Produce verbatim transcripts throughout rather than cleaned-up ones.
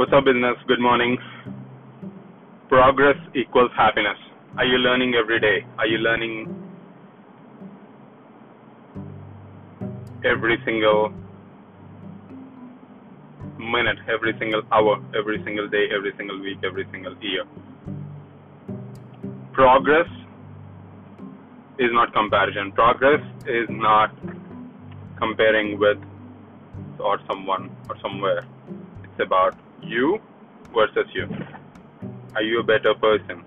What's up, business? Good morning. Progress equals happiness. Are you learning every day? Are you learning every single minute, every single hour, every single day, every single week, every single year? Progress is not comparison. Progress is not comparing with or someone or somewhere. It's about you versus you. Are you a better person?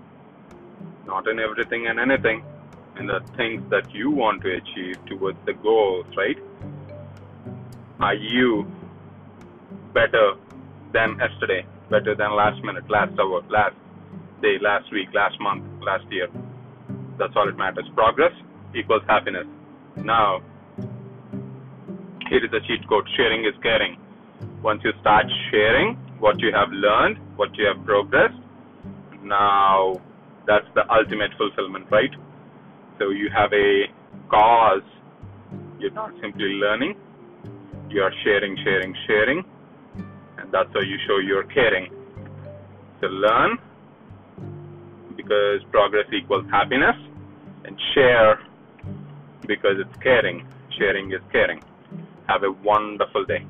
Not in everything and anything, in the things that you want to achieve towards the goals, right? Are you better than yesterday, better than last minute, last hour, last day, last week, last month, last year? That's all it matters. Progress equals happiness. Now, here is the cheat code. Sharing is caring. Once you start sharing what you have learned, what you have progressed, now that's the ultimate fulfillment, right? So you have a cause. You're not simply learning. You are sharing, sharing, sharing. And that's how you show you're caring. So learn, because progress equals happiness. And share, because it's caring. Sharing is caring. Have a wonderful day.